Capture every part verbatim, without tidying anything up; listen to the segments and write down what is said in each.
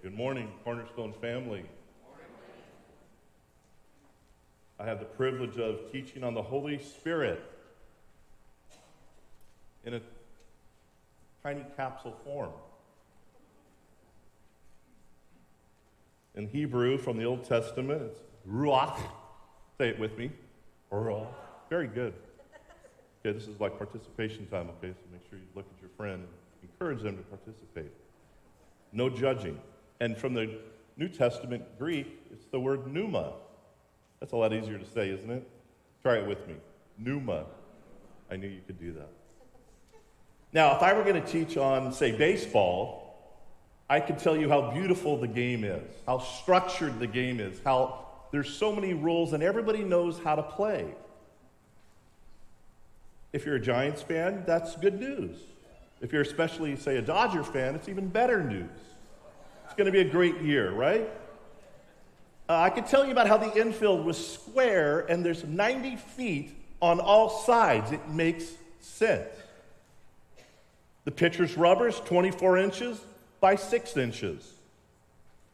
Good morning, Cornerstone family. I have the privilege of teaching on the Holy Spirit in a tiny capsule form. In Hebrew, from the Old Testament, it's ruach. Say it with me. Ruach. Very good. Okay, this is like participation time, okay? So make sure you look at your friend and encourage them to participate. No judging. And from the New Testament Greek, it's the word pneuma. That's a lot easier to say, isn't it? Try it with me. Pneuma. I knew you could do that. Now, if I were going to teach on, say, baseball, I could tell you how beautiful the game is, how structured the game is, how there's so many rules and everybody knows how to play. If you're a Giants fan, that's good news. If you're especially, say, a Dodger fan, it's even better news. It's going to be a great year, right? Uh, I could tell you about how the infield was square and there's ninety feet on all sides. It makes sense. The pitcher's rubber's twenty-four inches by six inches.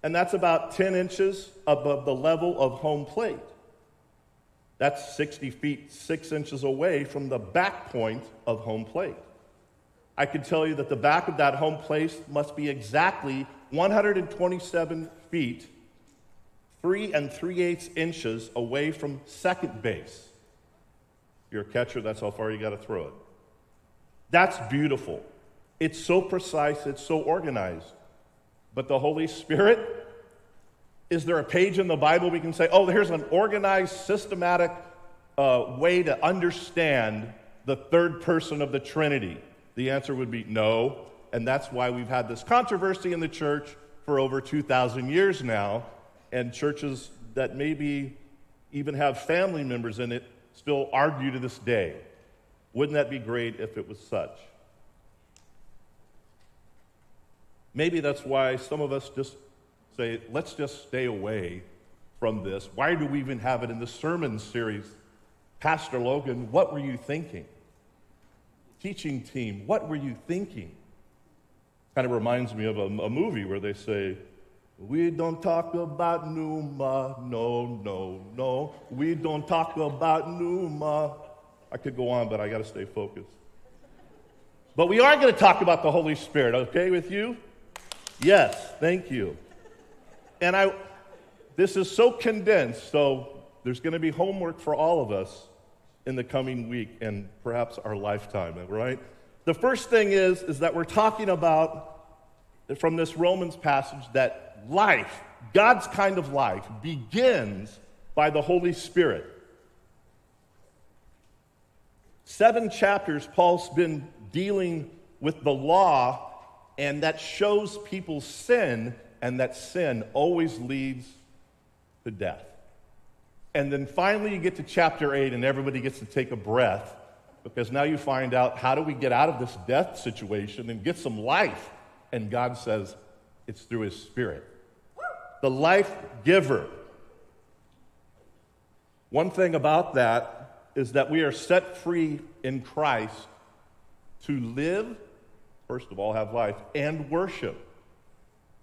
And that's about ten inches above the level of home plate. That's sixty feet, six inches away from the back point of home plate. I could tell you that the back of that home plate must be exactly one hundred twenty-seven feet Three and three-eighths inches away from second base. If you're a catcher, that's how far you got to throw it. That's beautiful. It's so precise, it's so organized. But the Holy Spirit, is there a page in the Bible we can say, oh, here's an organized, systematic uh, way to understand the third person of the Trinity? The answer would be no, and that's why we've had this controversy in the church for over two thousand years now. And churches that maybe even have family members in it still argue to this day. Wouldn't that be great if it was such? Maybe that's why some of us just say, let's just stay away from this. Why do we even have it in the sermon series? Pastor Logan, what were you thinking? Teaching team, what were you thinking? Kind of reminds me of a, a movie where they say, we don't talk about pneuma, no, no, no. We don't talk about pneuma. I could go on, but I got to stay focused. But we are going to talk about the Holy Spirit, okay with you? Yes, thank you. And I, this is so condensed, so there's going to be homework for all of us in the coming week and perhaps our lifetime, right? The first thing is, is that we're talking about, from this Romans passage, that life, God's kind of life, begins by the Holy Spirit. Seven chapters, Paul's been dealing with the law, and that shows people's sin, and that sin always leads to death. And then finally you get to chapter eight, and everybody gets to take a breath, because now you find out, how do we get out of this death situation and get some life? And God says, it's through his Spirit. The life giver. One thing about that is that we are set free in Christ to live, first of all, have life, and worship.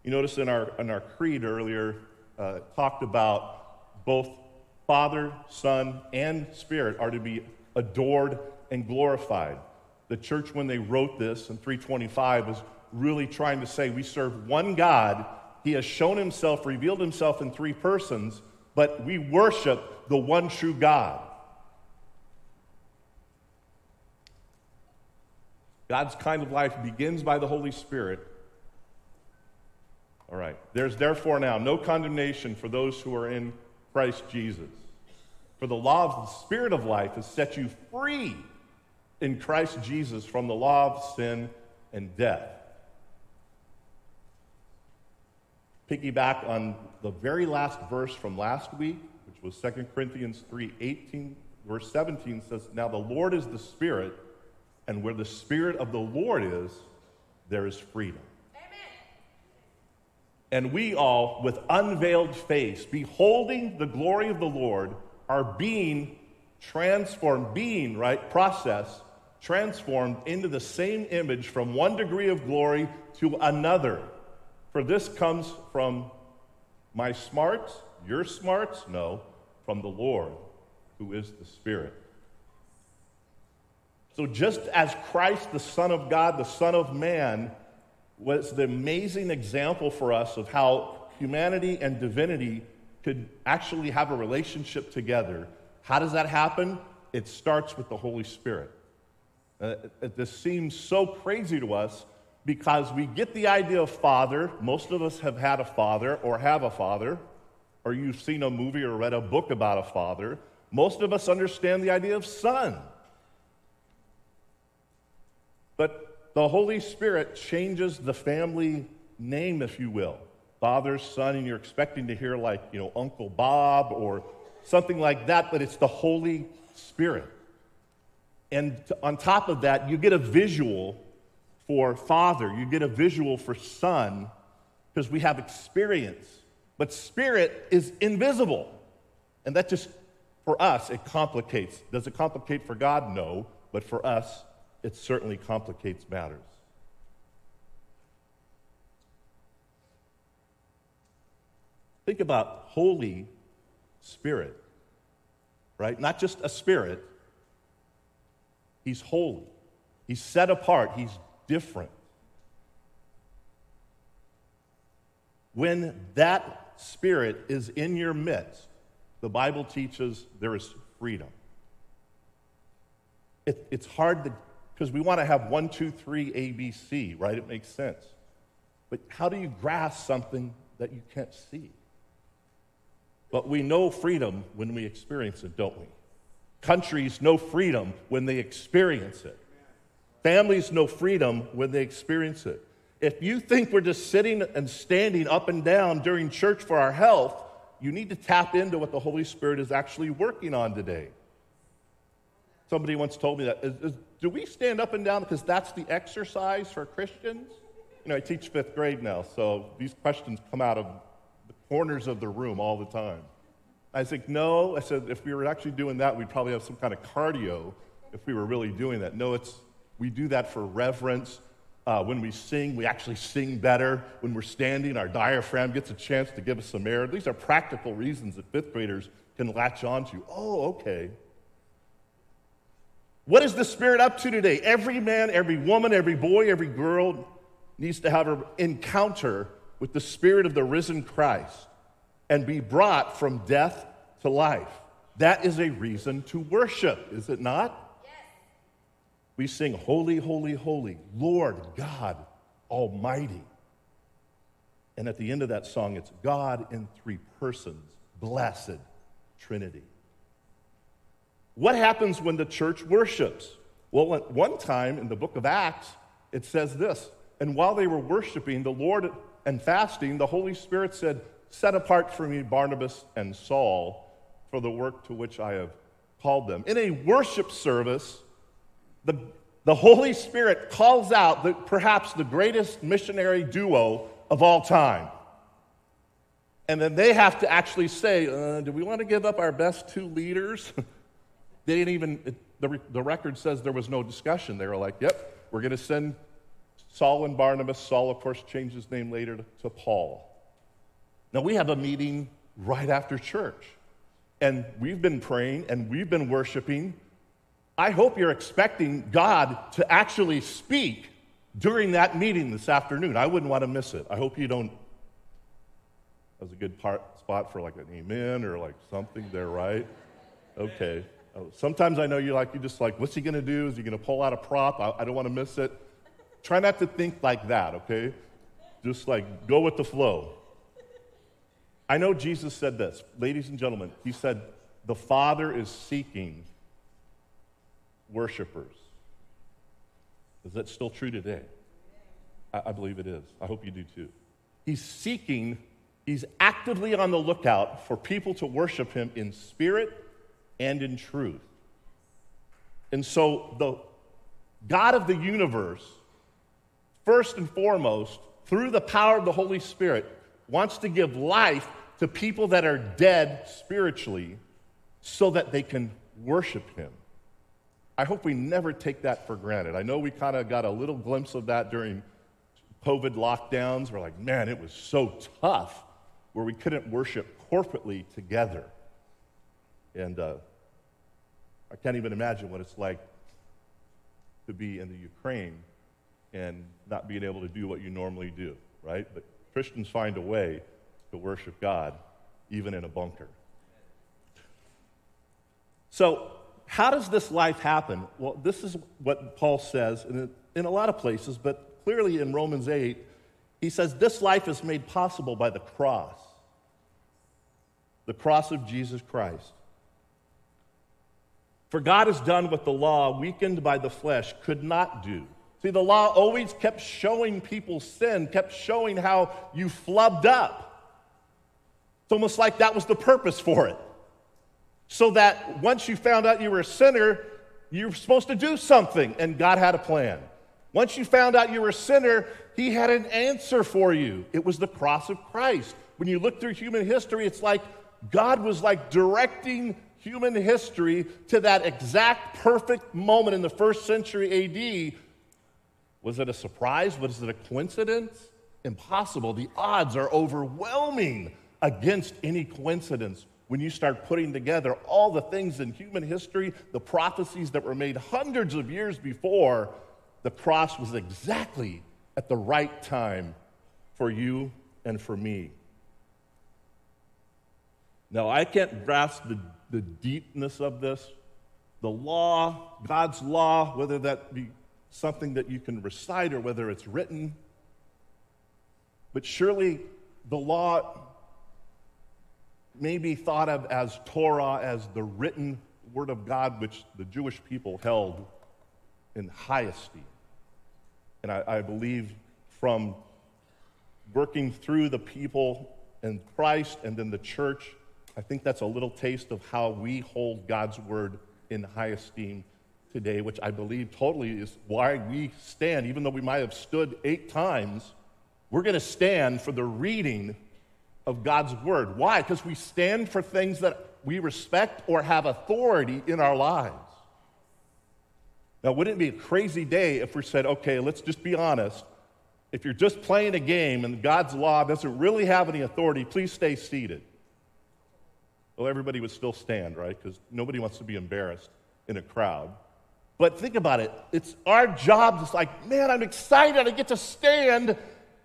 You notice in our in our creed earlier, uh, talked about both Father, Son, and Spirit are to be adored and glorified. The church, when they wrote this in three twenty-five, was really trying to say we serve one God. He has shown himself, revealed himself in three persons, but we worship the one true God. God's kind of life begins by the Holy Spirit. All right. There's therefore now no condemnation for those who are in Christ Jesus. For the law of the Spirit of life has set you free in Christ Jesus from the law of sin and death. Piggyback on the very last verse from last week, which was Second Corinthians three eighteen, verse seventeen says, now the Lord is the Spirit, and where the Spirit of the Lord is, there is freedom. Amen. And we all, with unveiled face, beholding the glory of the Lord, are being transformed, being, right, process, transformed into the same image from one degree of glory to another. For this comes from my smarts, your smarts? No, from the Lord, who is the Spirit. So just as Christ, the Son of God, the Son of Man, was the amazing example for us of how humanity and divinity could actually have a relationship together. How does that happen? It starts with the Holy Spirit. Uh, this seems so crazy to us because we get the idea of father. Most of us have had a father or have a father, or you've seen a movie or read a book about a father. Most of us understand the idea of son. But the Holy Spirit changes the family name, if you will. Father, son, and you're expecting to hear like, you know, Uncle Bob or something like that, but it's the Holy Spirit. And on top of that, you get a visual for father. You get a visual for son because we have experience. But spirit is invisible. And that just, for us, it complicates. Does it complicate for God? No. But for us, it certainly complicates matters. Think about Holy Spirit, right? Not just a spirit. He's holy. He's set apart. He's different. When that Spirit is in your midst, the Bible teaches there is freedom. It, it's hard to, because we want to have one, two, three, A, B, C, right? It makes sense. But how do you grasp something that you can't see? But we know freedom when we experience it, don't we? Countries know freedom when they experience it. Families know freedom when they experience it. If you think we're just sitting and standing up and down during church for our health, you need to tap into what the Holy Spirit is actually working on today. Somebody once told me that. Is, is, do we stand up and down because that's the exercise for Christians? You know, I teach fifth grade now, so these questions come out of the corners of the room all the time. I think, no, I said, if we were actually doing that, we'd probably have some kind of cardio if we were really doing that. No, it's we do that for reverence. Uh, when we sing, we actually sing better. When we're standing, our diaphragm gets a chance to give us some air. These are practical reasons that fifth graders can latch on to. Oh, okay. What is the Spirit up to today? Every man, every woman, every boy, every girl needs to have an encounter with the Spirit of the risen Christ and be brought from death to life. That is a reason to worship, is it not? Yes. We sing, holy, holy, holy, Lord God Almighty. And at the end of that song, it's God in three persons, blessed Trinity. What happens when the church worships? Well, at one time in the book of Acts, it says this, and while they were worshiping the Lord and fasting, the Holy Spirit said, set apart for me Barnabas and Saul for the work to which I have called them. In a worship service, the, the Holy Spirit calls out the, perhaps the greatest missionary duo of all time. And then they have to actually say, uh, do we want to give up our best two leaders? They didn't even, it, the, the record says there was no discussion. They were like, yep, we're going to send Saul and Barnabas. Saul, of course, changed his name later to, to Paul. Now, we have a meeting right after church, and we've been praying, and we've been worshiping. I hope you're expecting God to actually speak during that meeting this afternoon. I wouldn't want to miss it. I hope you don't. That was a good part, spot for like an amen or like something there, right? Okay. Sometimes I know you're like, you're just like, what's he going to do? Is he going to pull out a prop? I, I don't want to miss it. Try not to think like that, okay? Just like go with the flow. I know Jesus said this, ladies and gentlemen. He said, the Father is seeking worshipers. Is that still true today? I, I believe it is. I hope you do too. He's seeking, he's actively on the lookout for people to worship him in spirit and in truth. And so the God of the universe, first and foremost, through the power of the Holy Spirit, wants to give life to people that are dead spiritually so that they can worship him. I hope we never take that for granted. I know we kind of got a little glimpse of that during COVID lockdowns, we're like, man, it was so tough where we couldn't worship corporately together. And uh, I can't even imagine what it's like to be in the Ukraine and not being able to do what you normally do, right? But Christians find a way to worship God, even in a bunker. So how does this life happen? Well, this is what Paul says in a, in a lot of places, but clearly in Romans eight, he says this life is made possible by the cross, the cross of Jesus Christ. For God has done what the law, weakened by the flesh, could not do. See, the law always kept showing people sin, kept showing how you flubbed up. It's almost like that was the purpose for it. So that once you found out you were a sinner, you were supposed to do something, and God had a plan. Once you found out you were a sinner, he had an answer for you. It was the cross of Christ. When you look through human history, it's like God was like directing human history to that exact perfect moment in the first century A D. Was it a surprise? Was it a coincidence? Impossible. The odds are overwhelming against any coincidence when you start putting together all the things in human history, the prophecies that were made hundreds of years before. The cross was exactly at the right time for you and for me. Now, I can't grasp the the deepness of this. The law, God's law, whether that be something that you can recite or whether it's written, but surely the law may be thought of as Torah, as the written word of God, which the Jewish people held in high esteem. And I, I believe from working through the people and Christ and then the church, I think that's a little taste of how we hold God's word in high esteem today, which I believe totally is why we stand. Even though we might have stood eight times, we're going to stand for the reading of God's word. Why? Because we stand for things that we respect or have authority in our lives. Now, wouldn't it be a crazy day if we said, okay, let's just be honest. If you're just playing a game and God's law doesn't really have any authority, please stay seated. Well, everybody would still stand, right? Because nobody wants to be embarrassed in a crowd. But think about it. It's our job. It's like, man, I'm excited. I get to stand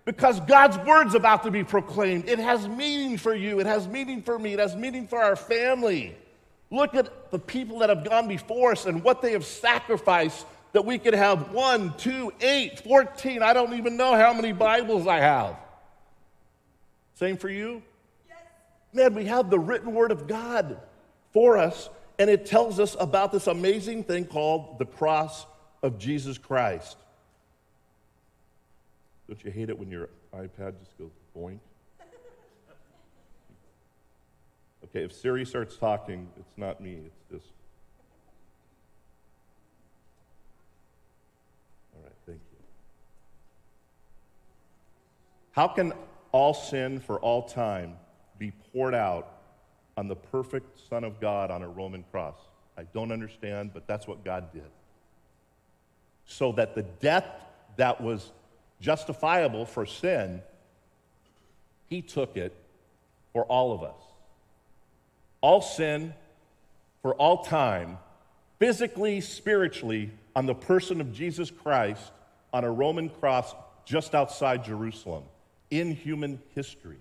because God's word's about to be proclaimed. It has meaning for you. It has meaning for me. It has meaning for our family. Look at the people that have gone before us and what they have sacrificed that we could have one, two, eight, fourteen. I don't even know how many Bibles I have. Same for you? Man, we have the written word of God for us, and it tells us about this amazing thing called the cross of Jesus Christ. Don't you hate it when your iPad just goes boink? Okay, if Siri starts talking, it's not me, it's this. All right, thank you. How can all sin for all time be poured out on the perfect Son of God on a Roman cross? I don't understand, but that's what God did. So that the death that was justifiable for sin, he took it for all of us. All sin for all time, physically, spiritually, on the person of Jesus Christ on a Roman cross just outside Jerusalem in human history.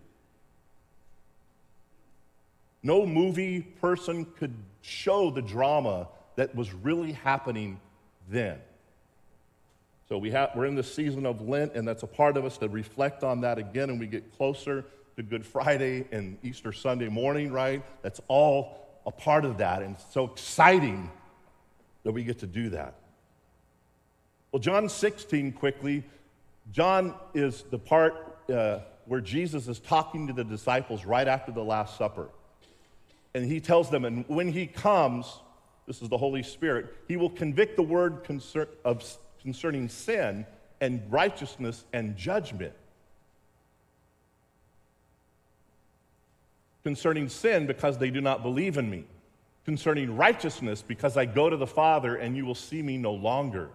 No movie person could show the drama that was really happening then. So we have, we're in the season of Lent, and that's a part of us to reflect on that again, and we get closer to Good Friday and Easter Sunday morning, right? That's all a part of that, and it's so exciting that we get to do that. Well, John sixteen, quickly. John is the part uh, where Jesus is talking to the disciples right after the Last Supper. And he tells them, and when he comes, this is the Holy Spirit, he will convict the word concern, of, concerning sin and righteousness and judgment. Concerning sin, because they do not believe in me. Concerning righteousness, because I go to the Father and you will see me no longer.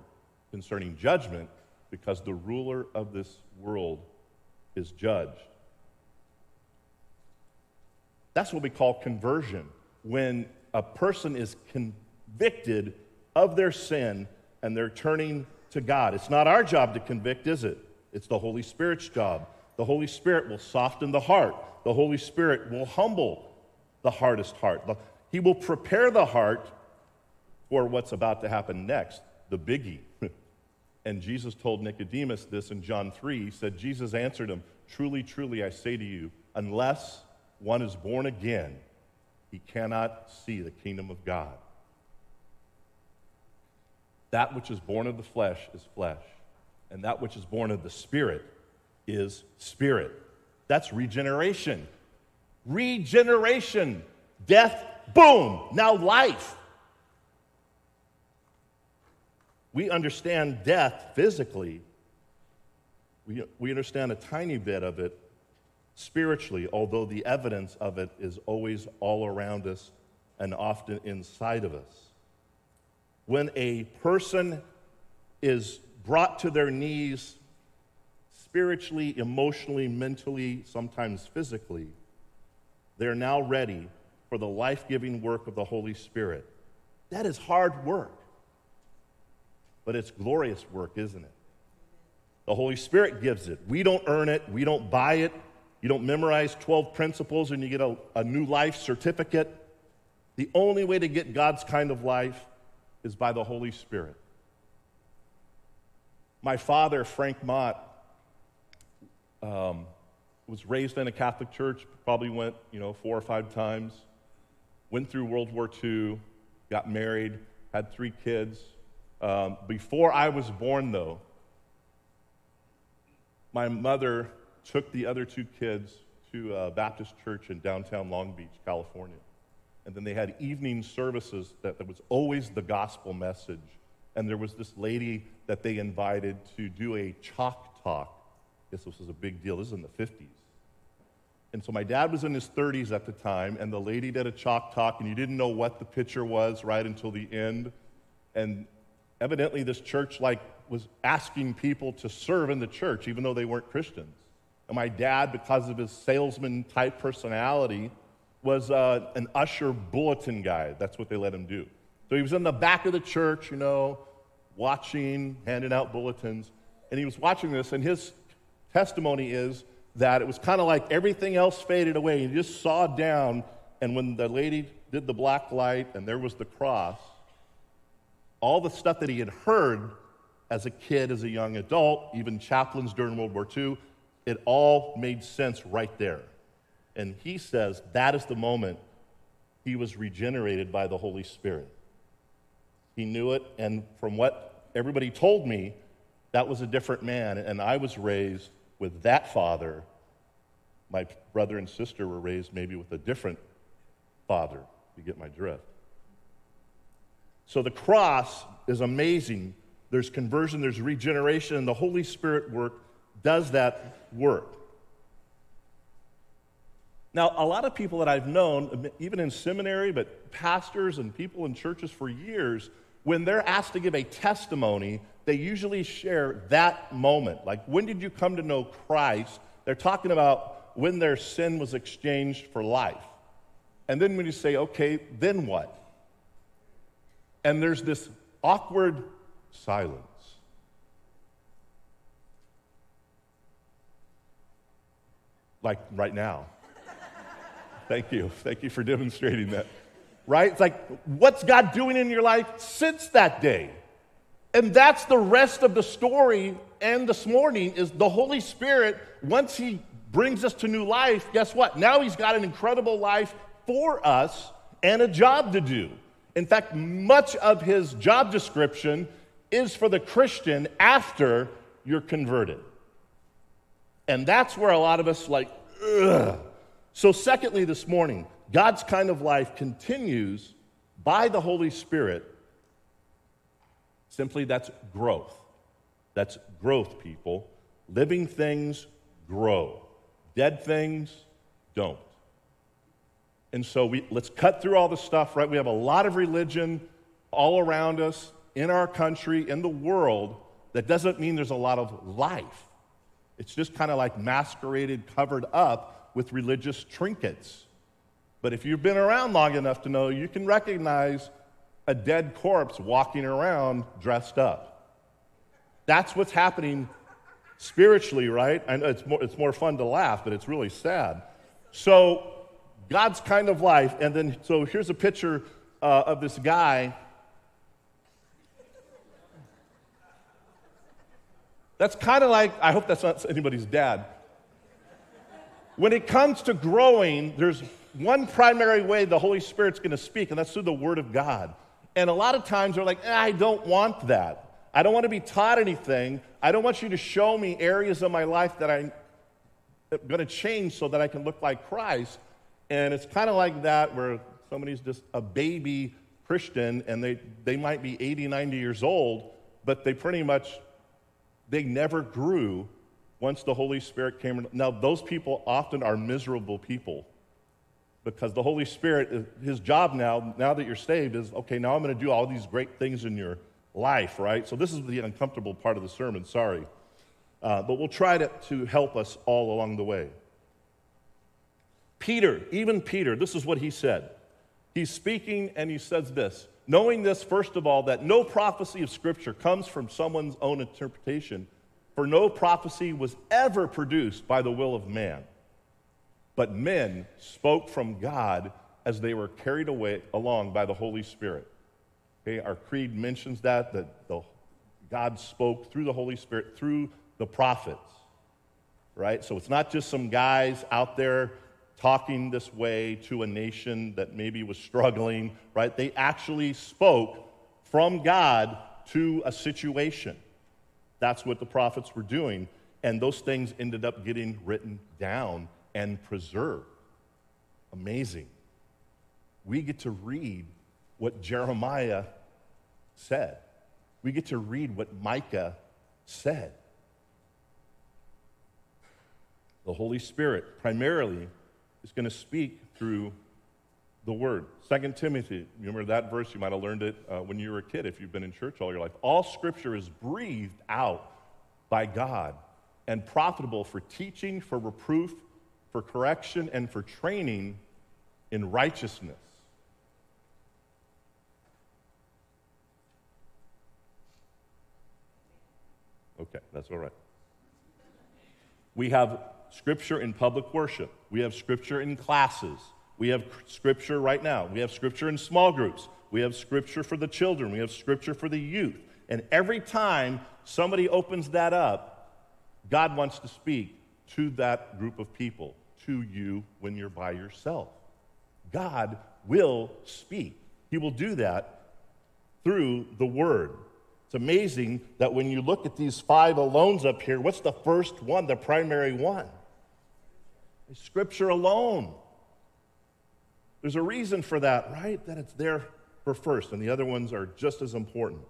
Concerning judgment, because the ruler of this world is judged. That's what we call conversion, when a person is convicted of their sin and they're turning to God. It's not our job to convict, is it? It's the Holy Spirit's job. The Holy Spirit will soften the heart. The Holy Spirit will humble the hardest heart. He will prepare the heart for what's about to happen next, the biggie. And Jesus told Nicodemus this in John three. He said, Jesus answered him, "Truly, truly, I say to you, unless one is born again, he cannot see the kingdom of God. That which is born of the flesh is flesh, and that which is born of the Spirit is spirit." That's regeneration. Regeneration. Death, boom, now life. We understand death physically. We, we understand a tiny bit of it spiritually, although the evidence of it is always all around us and often inside of us. When a person is brought to their knees spiritually, emotionally, mentally, sometimes physically, they're now ready for the life-giving work of the Holy Spirit. That is hard work, but it's glorious work, isn't it? The Holy Spirit gives it. We don't earn it. We don't buy it. You don't memorize twelve principles and you get a, a new life certificate. The only way to get God's kind of life is by the Holy Spirit. My father, Frank Mott, um, was raised in a Catholic church, probably went, you know, four or five times, went through World War Two, got married, had three kids. Um, before I was born, though, my mother took the other two kids to a Baptist church in downtown Long Beach, California. And then they had evening services that, that was always the gospel message. And there was this lady that they invited to do a chalk talk. I guess this was a big deal. This is in the fifties. And so my dad was in his thirties at the time, and the lady did a chalk talk, and you didn't know what the picture was right until the end. And evidently this church like was asking people to serve in the church, even though they weren't Christians. And my dad, because of his salesman-type personality, was uh, an usher bulletin guy. That's what they let him do. So he was in the back of the church, you know, watching, handing out bulletins. And he was watching this, and his testimony is that it was kind of like everything else faded away. You just saw down, and when the lady did the black light and there was the cross, all the stuff that he had heard as a kid, as a young adult, even chaplains during World War Two, it all made sense right there. And he says that is the moment he was regenerated by the Holy Spirit. He knew it, and from what everybody told me, that was a different man, and I was raised with that father. My brother and sister were raised maybe with a different father, if you get my drift. So the cross is amazing. There's conversion, there's regeneration, and the Holy Spirit work does that work. Now, a lot of people that I've known, even in seminary, but pastors and people in churches for years, when they're asked to give a testimony, they usually share that moment. Like, when did you come to know Christ? They're talking about when their sin was exchanged for life. And then when you say, okay, then what? And there's this awkward silence. Like right now. Thank you. Thank you for demonstrating that. Right? It's like, what's God doing in your life since that day? And that's the rest of the story. And this morning is the Holy Spirit, once he brings us to new life, guess what? Now he's got an incredible life for us and a job to do. In fact, much of his job description is for the Christian after you're converted. And that's where a lot of us like, ugh. So secondly this morning, God's kind of life continues by the Holy Spirit. Simply, that's growth. That's growth, people. Living things grow. Dead things don't. And so we let's cut through all the stuff, right? We have a lot of religion all around us, in our country, in the world, That doesn't mean there's a lot of life. It's just kind of like masqueraded, covered up with religious trinkets. But if you've been around long enough to know, you can recognize a dead corpse walking around dressed up. That's what's happening spiritually, right? I know it's more, it's more fun to laugh, but it's really sad. So God's kind of life, and then so here's a picture uh, of this guy. That's kind of like, I hope that's not anybody's dad. When it comes to growing, there's one primary way the Holy Spirit's going to speak, and that's through the Word of God. And a lot of times they're like, eh, I don't want that. I don't want to be taught anything. I don't want you to show me areas of my life that I'm going to change so that I can look like Christ. And it's kind of like that where somebody's just a baby Christian, and they, they might be eighty, ninety years old, but they pretty much, they never grew once the Holy Spirit came. Now, those people often are miserable people, because the Holy Spirit, his job now, now that you're saved, is, okay, now I'm going to do all these great things in your life, right? So this is the uncomfortable part of the sermon, sorry. Uh, but we'll try to, to help us all along the way. Peter, even Peter, this is what he said. He's speaking and he says this, knowing this, first of all, that no prophecy of Scripture comes from someone's own interpretation, for no prophecy was ever produced by the will of man. But men spoke from God as they were carried away along by the Holy Spirit. Okay, our creed mentions that, that the, God spoke through the Holy Spirit, through the prophets, right? So it's not just some guys out there talking this way to a nation that maybe was struggling, right? They actually spoke from God to a situation. That's what the prophets were doing, and those things ended up getting written down and preserved. Amazing. We get to read what Jeremiah said. We get to read what Micah said. The Holy Spirit primarily is going to speak through the Word. Second Timothy, you remember that verse? You might have learned it uh, when you were a kid if you've been in church all your life. All Scripture is breathed out by God and profitable for teaching, for reproof, for correction, and for training in righteousness. Okay, that's all right. We have Scripture in public worship. We have Scripture in classes. We have Scripture right now. We have Scripture in small groups. We have Scripture for the children. We have Scripture for the youth. And every time somebody opens that up, God wants to speak to that group of people, to you when you're by yourself. God will speak. He will do that through the Word. It's amazing that when you look at these five alones up here, what's the first one, the primary one? It's Scripture alone. There's a reason for that, right? That it's there for first, and the other ones are just as important.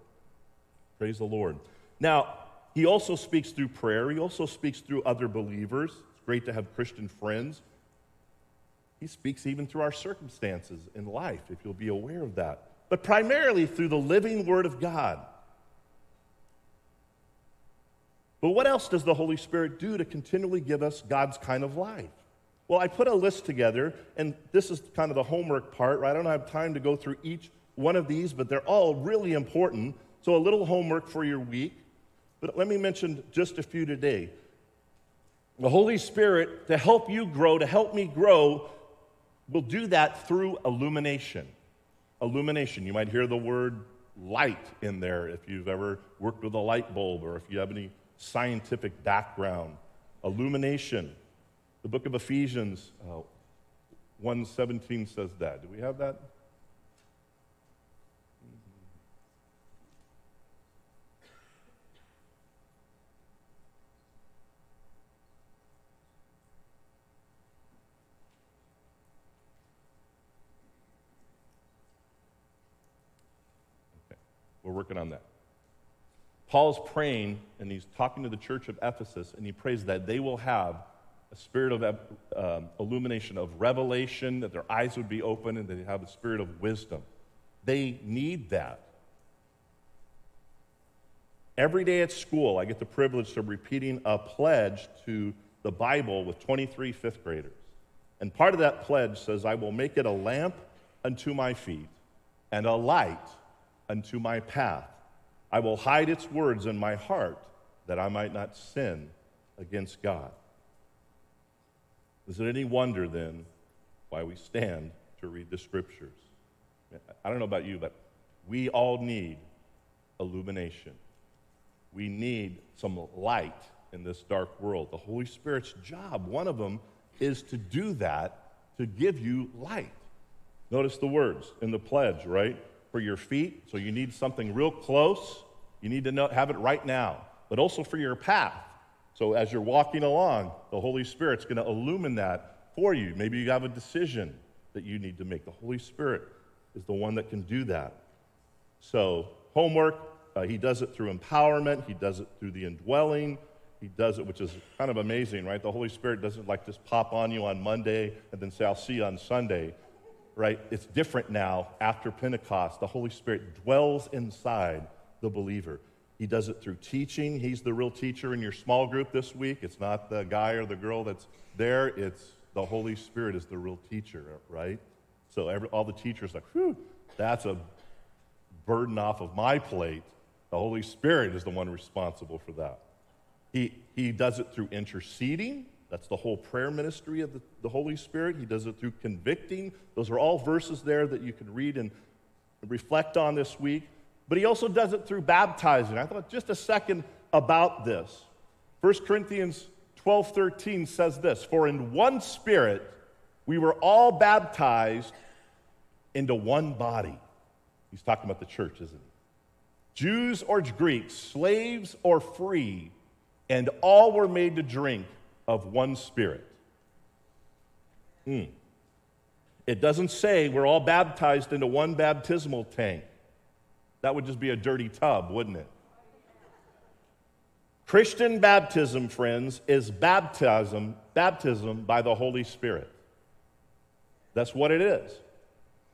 Praise the Lord. Now, He also speaks through prayer. He also speaks through other believers. It's great to have Christian friends. He speaks even through our circumstances in life, if you'll be aware of that. But primarily through the living Word of God. But what else does the Holy Spirit do to continually give us God's kind of life? Well, I put a list together, and this is kind of the homework part, right? I don't have time to go through each one of these, but they're all really important. So a little homework for your week. But let me mention just a few today. The Holy Spirit, to help you grow, to help me grow, will do that through illumination. Illumination. You might hear the word light in there if you've ever worked with a light bulb or if you have any scientific background. Illumination. The book of Ephesians uh, one seventeen says that. Do we have that? We're working on that. Paul's praying, and he's talking to the church of Ephesus, and he prays that they will have a spirit of uh, illumination, of revelation, that their eyes would be open, and they have a spirit of wisdom. They need that. Every day at school, I get the privilege of repeating a pledge to the Bible with twenty-three fifth graders. And part of that pledge says, I will make it a lamp unto my feet and a light unto my path. I will hide its words in my heart that I might not sin against God. Is it any wonder then why we stand to read the scriptures? I don't know about you, but we all need illumination. We need some light in this dark world. The Holy Spirit's job, one of them, is to do that, to give you light. Notice the words in the pledge, right? For your feet, so you need something real close. You need to know, have it right now, but also for your path. So as you're walking along, the Holy Spirit's going to illumine that for you. Maybe you have a decision that you need to make. The Holy Spirit is the one that can do that. So homework, uh, he does it through empowerment. He does it through the indwelling. He does it, which is kind of amazing, right? The Holy Spirit doesn't like just pop on you on Monday and then say, I'll see you on Sunday, right? It's different now after Pentecost. The Holy Spirit dwells inside the believer. He does it through teaching. He's the real teacher in your small group this week. It's not the guy or the girl that's there. It's the Holy Spirit is the real teacher, right? So every, all the teachers are like, whew, that's a burden off of my plate. The Holy Spirit is the one responsible for that. He he does it through interceding. That's the whole prayer ministry of the, the Holy Spirit. He does it through convicting. Those are all verses there that you can read and reflect on this week. But he also does it through baptizing. I thought just a second about this. First Corinthians twelve thirteen says this, for in one spirit we were all baptized into one body. He's talking about the church, isn't he? Jews or Greeks, slaves or free, and all were made to drink of one spirit. Hmm. It doesn't say we're all baptized into one baptismal tank. That would just be a dirty tub, wouldn't it? Christian baptism, friends, is baptism, baptism by the Holy Spirit. That's what it is.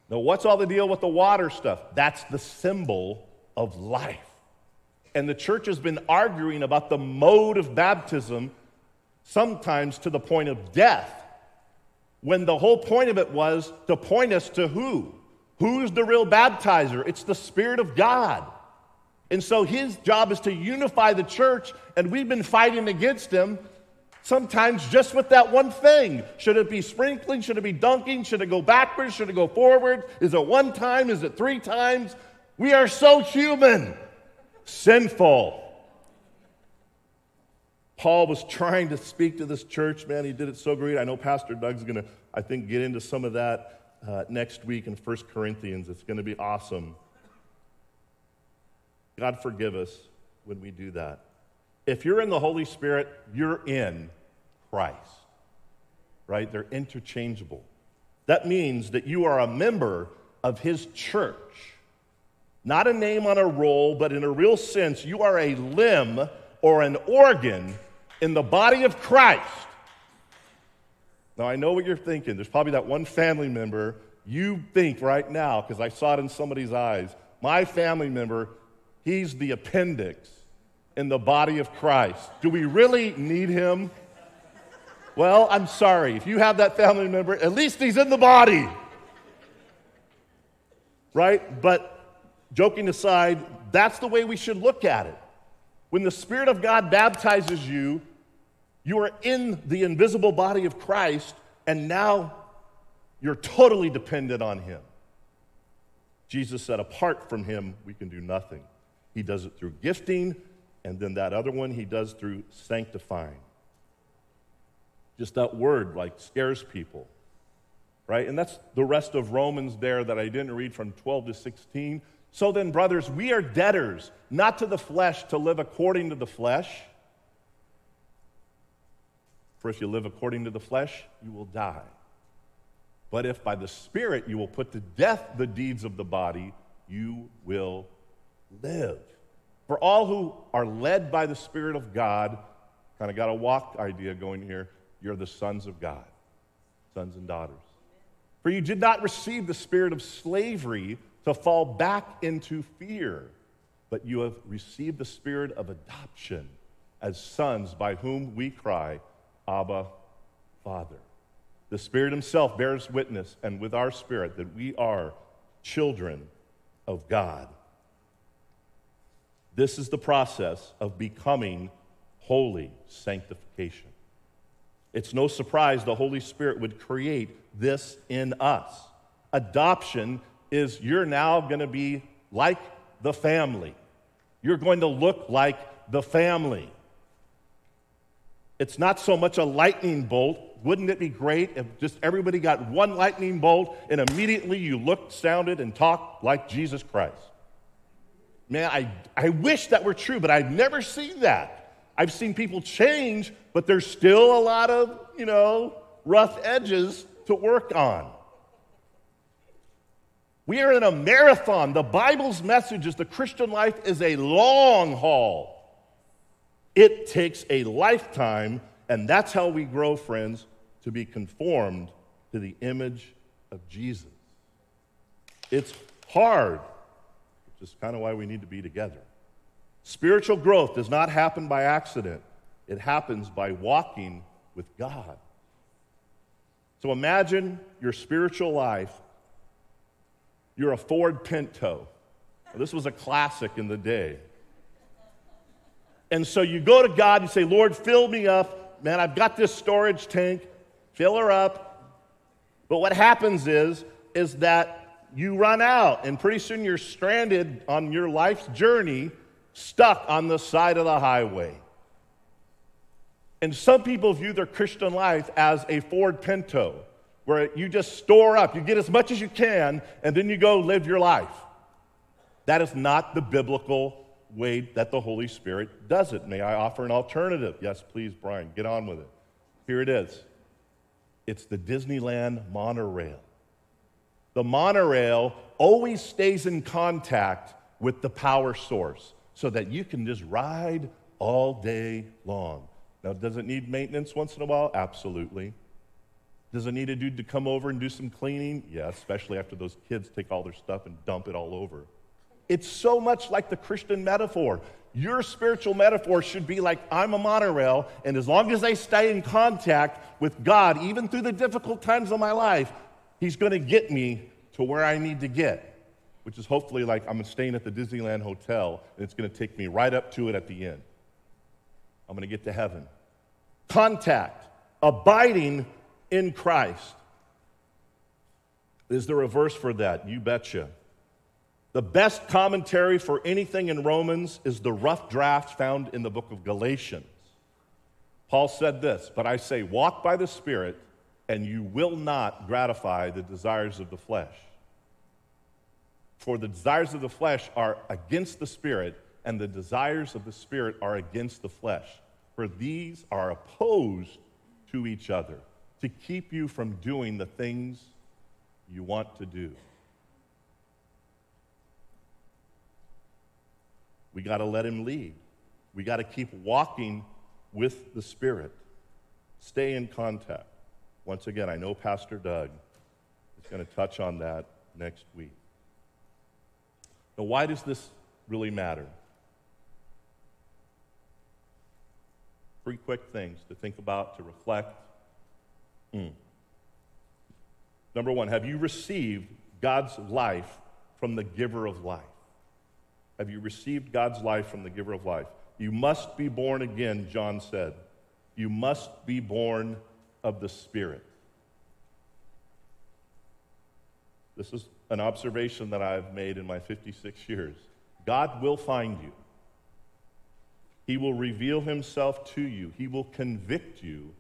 Now, what's all the deal with the water stuff? That's the symbol of life. And the church has been arguing about the mode of baptism, sometimes to the point of death, when the whole point of it was to point us to who? Who's the real baptizer? It's the Spirit of God. And so his job is to unify the church, and we've been fighting against him, sometimes just with that one thing. Should it be sprinkling? Should it be dunking? Should it go backwards? Should it go forward? Is it one time? Is it three times? We are so human, sinful. Paul was trying to speak to this church, man. He did it so great. I know Pastor Doug's going to, I think, get into some of that Uh, next week in First Corinthians. It's going to be awesome. God forgive us when we do that. If you're in the Holy Spirit, you're in Christ, right? They're interchangeable. That means that you are a member of his church, not a name on a roll, but in a real sense, you are a limb or an organ in the body of Christ. Now, I know what you're thinking. There's probably that one family member you think right now, because I saw it in somebody's eyes. My family member, he's the appendix in the body of Christ. Do we really need him? Well, I'm sorry. If you have that family member, at least he's in the body. Right? But joking aside, that's the way we should look at it. When the Spirit of God baptizes you, you are in the invisible body of Christ, and now you're totally dependent on him. Jesus said, apart from him, we can do nothing. He does it through gifting, and then that other one he does through sanctifying. Just that word, like, scares people, right? And that's the rest of Romans there that I didn't read from twelve to sixteen. So then, brothers, we are debtors, not to the flesh, to live according to the flesh. For if you live according to the flesh, you will die. But if by the Spirit you will put to death the deeds of the body, you will live. For all who are led by the Spirit of God, kind of got a walk idea going here, you're the sons of God, sons and daughters. For you did not receive the spirit of slavery to fall back into fear, but you have received the spirit of adoption as sons, by whom we cry, Abba, Father. The Spirit himself bears witness, and with our spirit, that we are children of God. This is the process of becoming holy, sanctification. It's no surprise the Holy Spirit would create this in us. Adoption is you're now going to be like the family. You're going to look like the family. It's not so much a lightning bolt. Wouldn't it be great if just everybody got one lightning bolt and immediately you looked, sounded, and talked like Jesus Christ? Man, I, I wish that were true, but I've never seen that. I've seen people change, but there's still a lot of, you know, rough edges to work on. We are in a marathon. The Bible's message is the Christian life is a long haul. It takes a lifetime, and that's how we grow, friends, to be conformed to the image of Jesus. It's hard, which is kind of why we need to be together. Spiritual growth does not happen by accident. It happens by walking with God. So imagine your spiritual life. You're a Ford Pinto. Now, this was a classic in the day. And so you go to God and say, Lord, fill me up. Man, I've got this storage tank. Fill her up. But what happens is, is that you run out, and pretty soon you're stranded on your life's journey, stuck on the side of the highway. And some people view their Christian life as a Ford Pinto, where you just store up. You get as much as you can, and then you go live your life. That is not the biblical life. Way that the Holy Spirit does it. May I offer an alternative? Yes, please, Brian, get on with it. Here it is. It's the Disneyland monorail. The monorail always stays in contact with the power source so that you can just ride all day long. Now, does it need maintenance once in a while? Absolutely. Does it need a dude to come over and do some cleaning? Yeah, especially after those kids take all their stuff and dump it all over. It's so much like the Christian metaphor. Your spiritual metaphor should be like, I'm a monorail, and as long as I stay in contact with God, even through the difficult times of my life, he's going to get me to where I need to get, which is hopefully like I'm staying at the Disneyland Hotel, and it's going to take me right up to it at the end. I'm going to get to heaven. Contact, abiding in Christ. Is there a verse for that? You betcha. The best commentary for anything in Romans is the rough draft found in the book of Galatians. Paul said this, but I say, walk by the Spirit, and you will not gratify the desires of the flesh. For the desires of the flesh are against the Spirit, and the desires of the Spirit are against the flesh. For these are opposed to each other, to keep you from doing the things you want to do. We got to let him lead. We got to keep walking with the Spirit. Stay in contact. Once again, I know Pastor Doug is going to touch on that next week. Now, why does this really matter? Three quick things to think about, to reflect. Mm. Number one, have you received God's life from the giver of life? Have you received God's life from the giver of life? You must be born again, John said. You must be born of the Spirit. This is an observation that I've made in my fifty-six years. God will find you. He will reveal himself to you. He will convict you.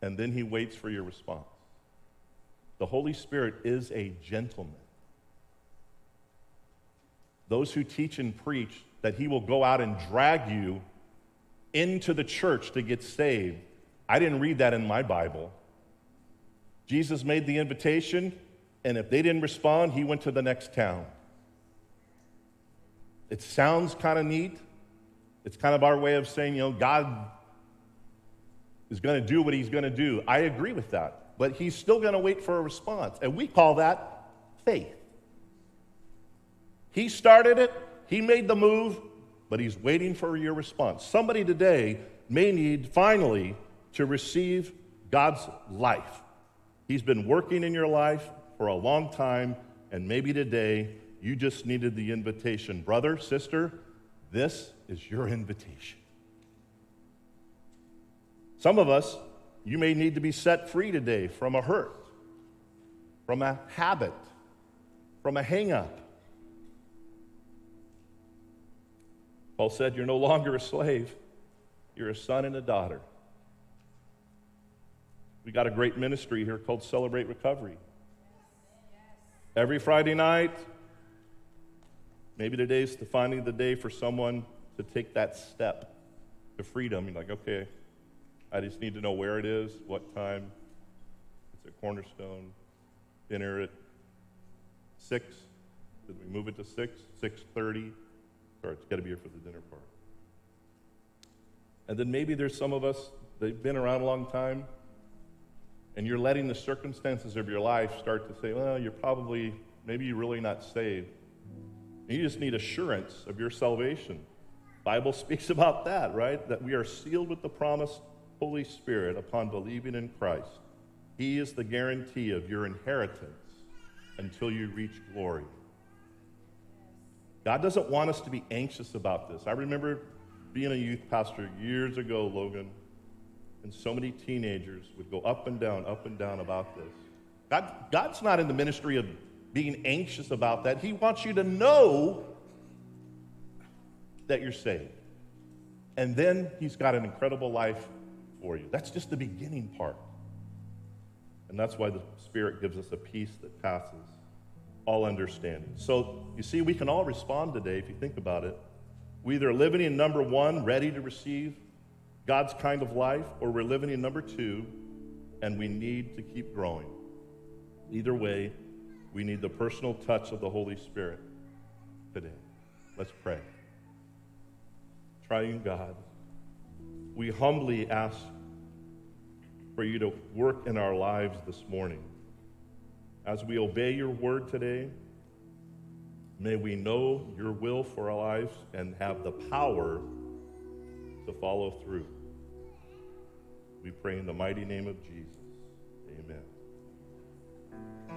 And then he waits for your response. The Holy Spirit is a gentleman. Those who teach and preach that he will go out and drag you into the church to get saved. I didn't read that in my Bible. Jesus made the invitation, and if they didn't respond, he went to the next town. It sounds kind of neat. It's kind of our way of saying, you know, God is going to do what he's going to do. I agree with that, but he's still going to wait for a response, and we call that faith. He started it, he made the move, but he's waiting for your response. Somebody today may need finally to receive God's life. He's been working in your life for a long time, and maybe today you just needed the invitation. Brother, sister, this is your invitation. Some of us, you may need to be set free today from a hurt, from a habit, from a hang-up. Paul said, you're no longer a slave. You're a son and a daughter. We got a great ministry here called Celebrate Recovery. Every Friday night, maybe today's the finally the day for someone to take that step to freedom. You're like, okay, I just need to know where it is, what time. It's at Cornerstone. Dinner at six. Did we move it to six? six thirty. Or it's got to be here for the dinner party. And then maybe there's some of us, they've been around a long time, and you're letting the circumstances of your life start to say, well, you're probably, maybe you're really not saved. And you just need assurance of your salvation. The Bible speaks about that, right? That we are sealed with the promised Holy Spirit upon believing in Christ. He is the guarantee of your inheritance until you reach glory. God doesn't want us to be anxious about this. I remember being a youth pastor years ago, Logan, and so many teenagers would go up and down, up and down about this. God, God's not in the ministry of being anxious about that. He wants you to know that you're saved. And then he's got an incredible life for you. That's just the beginning part. And that's why the Spirit gives us a peace that passes all understanding. So, you see, we can all respond today if you think about it. We either are living in number one, ready to receive God's kind of life, or we're living in number two, and we need to keep growing. Either way, we need the personal touch of the Holy Spirit today. Let's pray. Triune God, we humbly ask for you to work in our lives this morning. As we obey your word today, may we know your will for our lives and have the power to follow through. We pray in the mighty name of Jesus. Amen.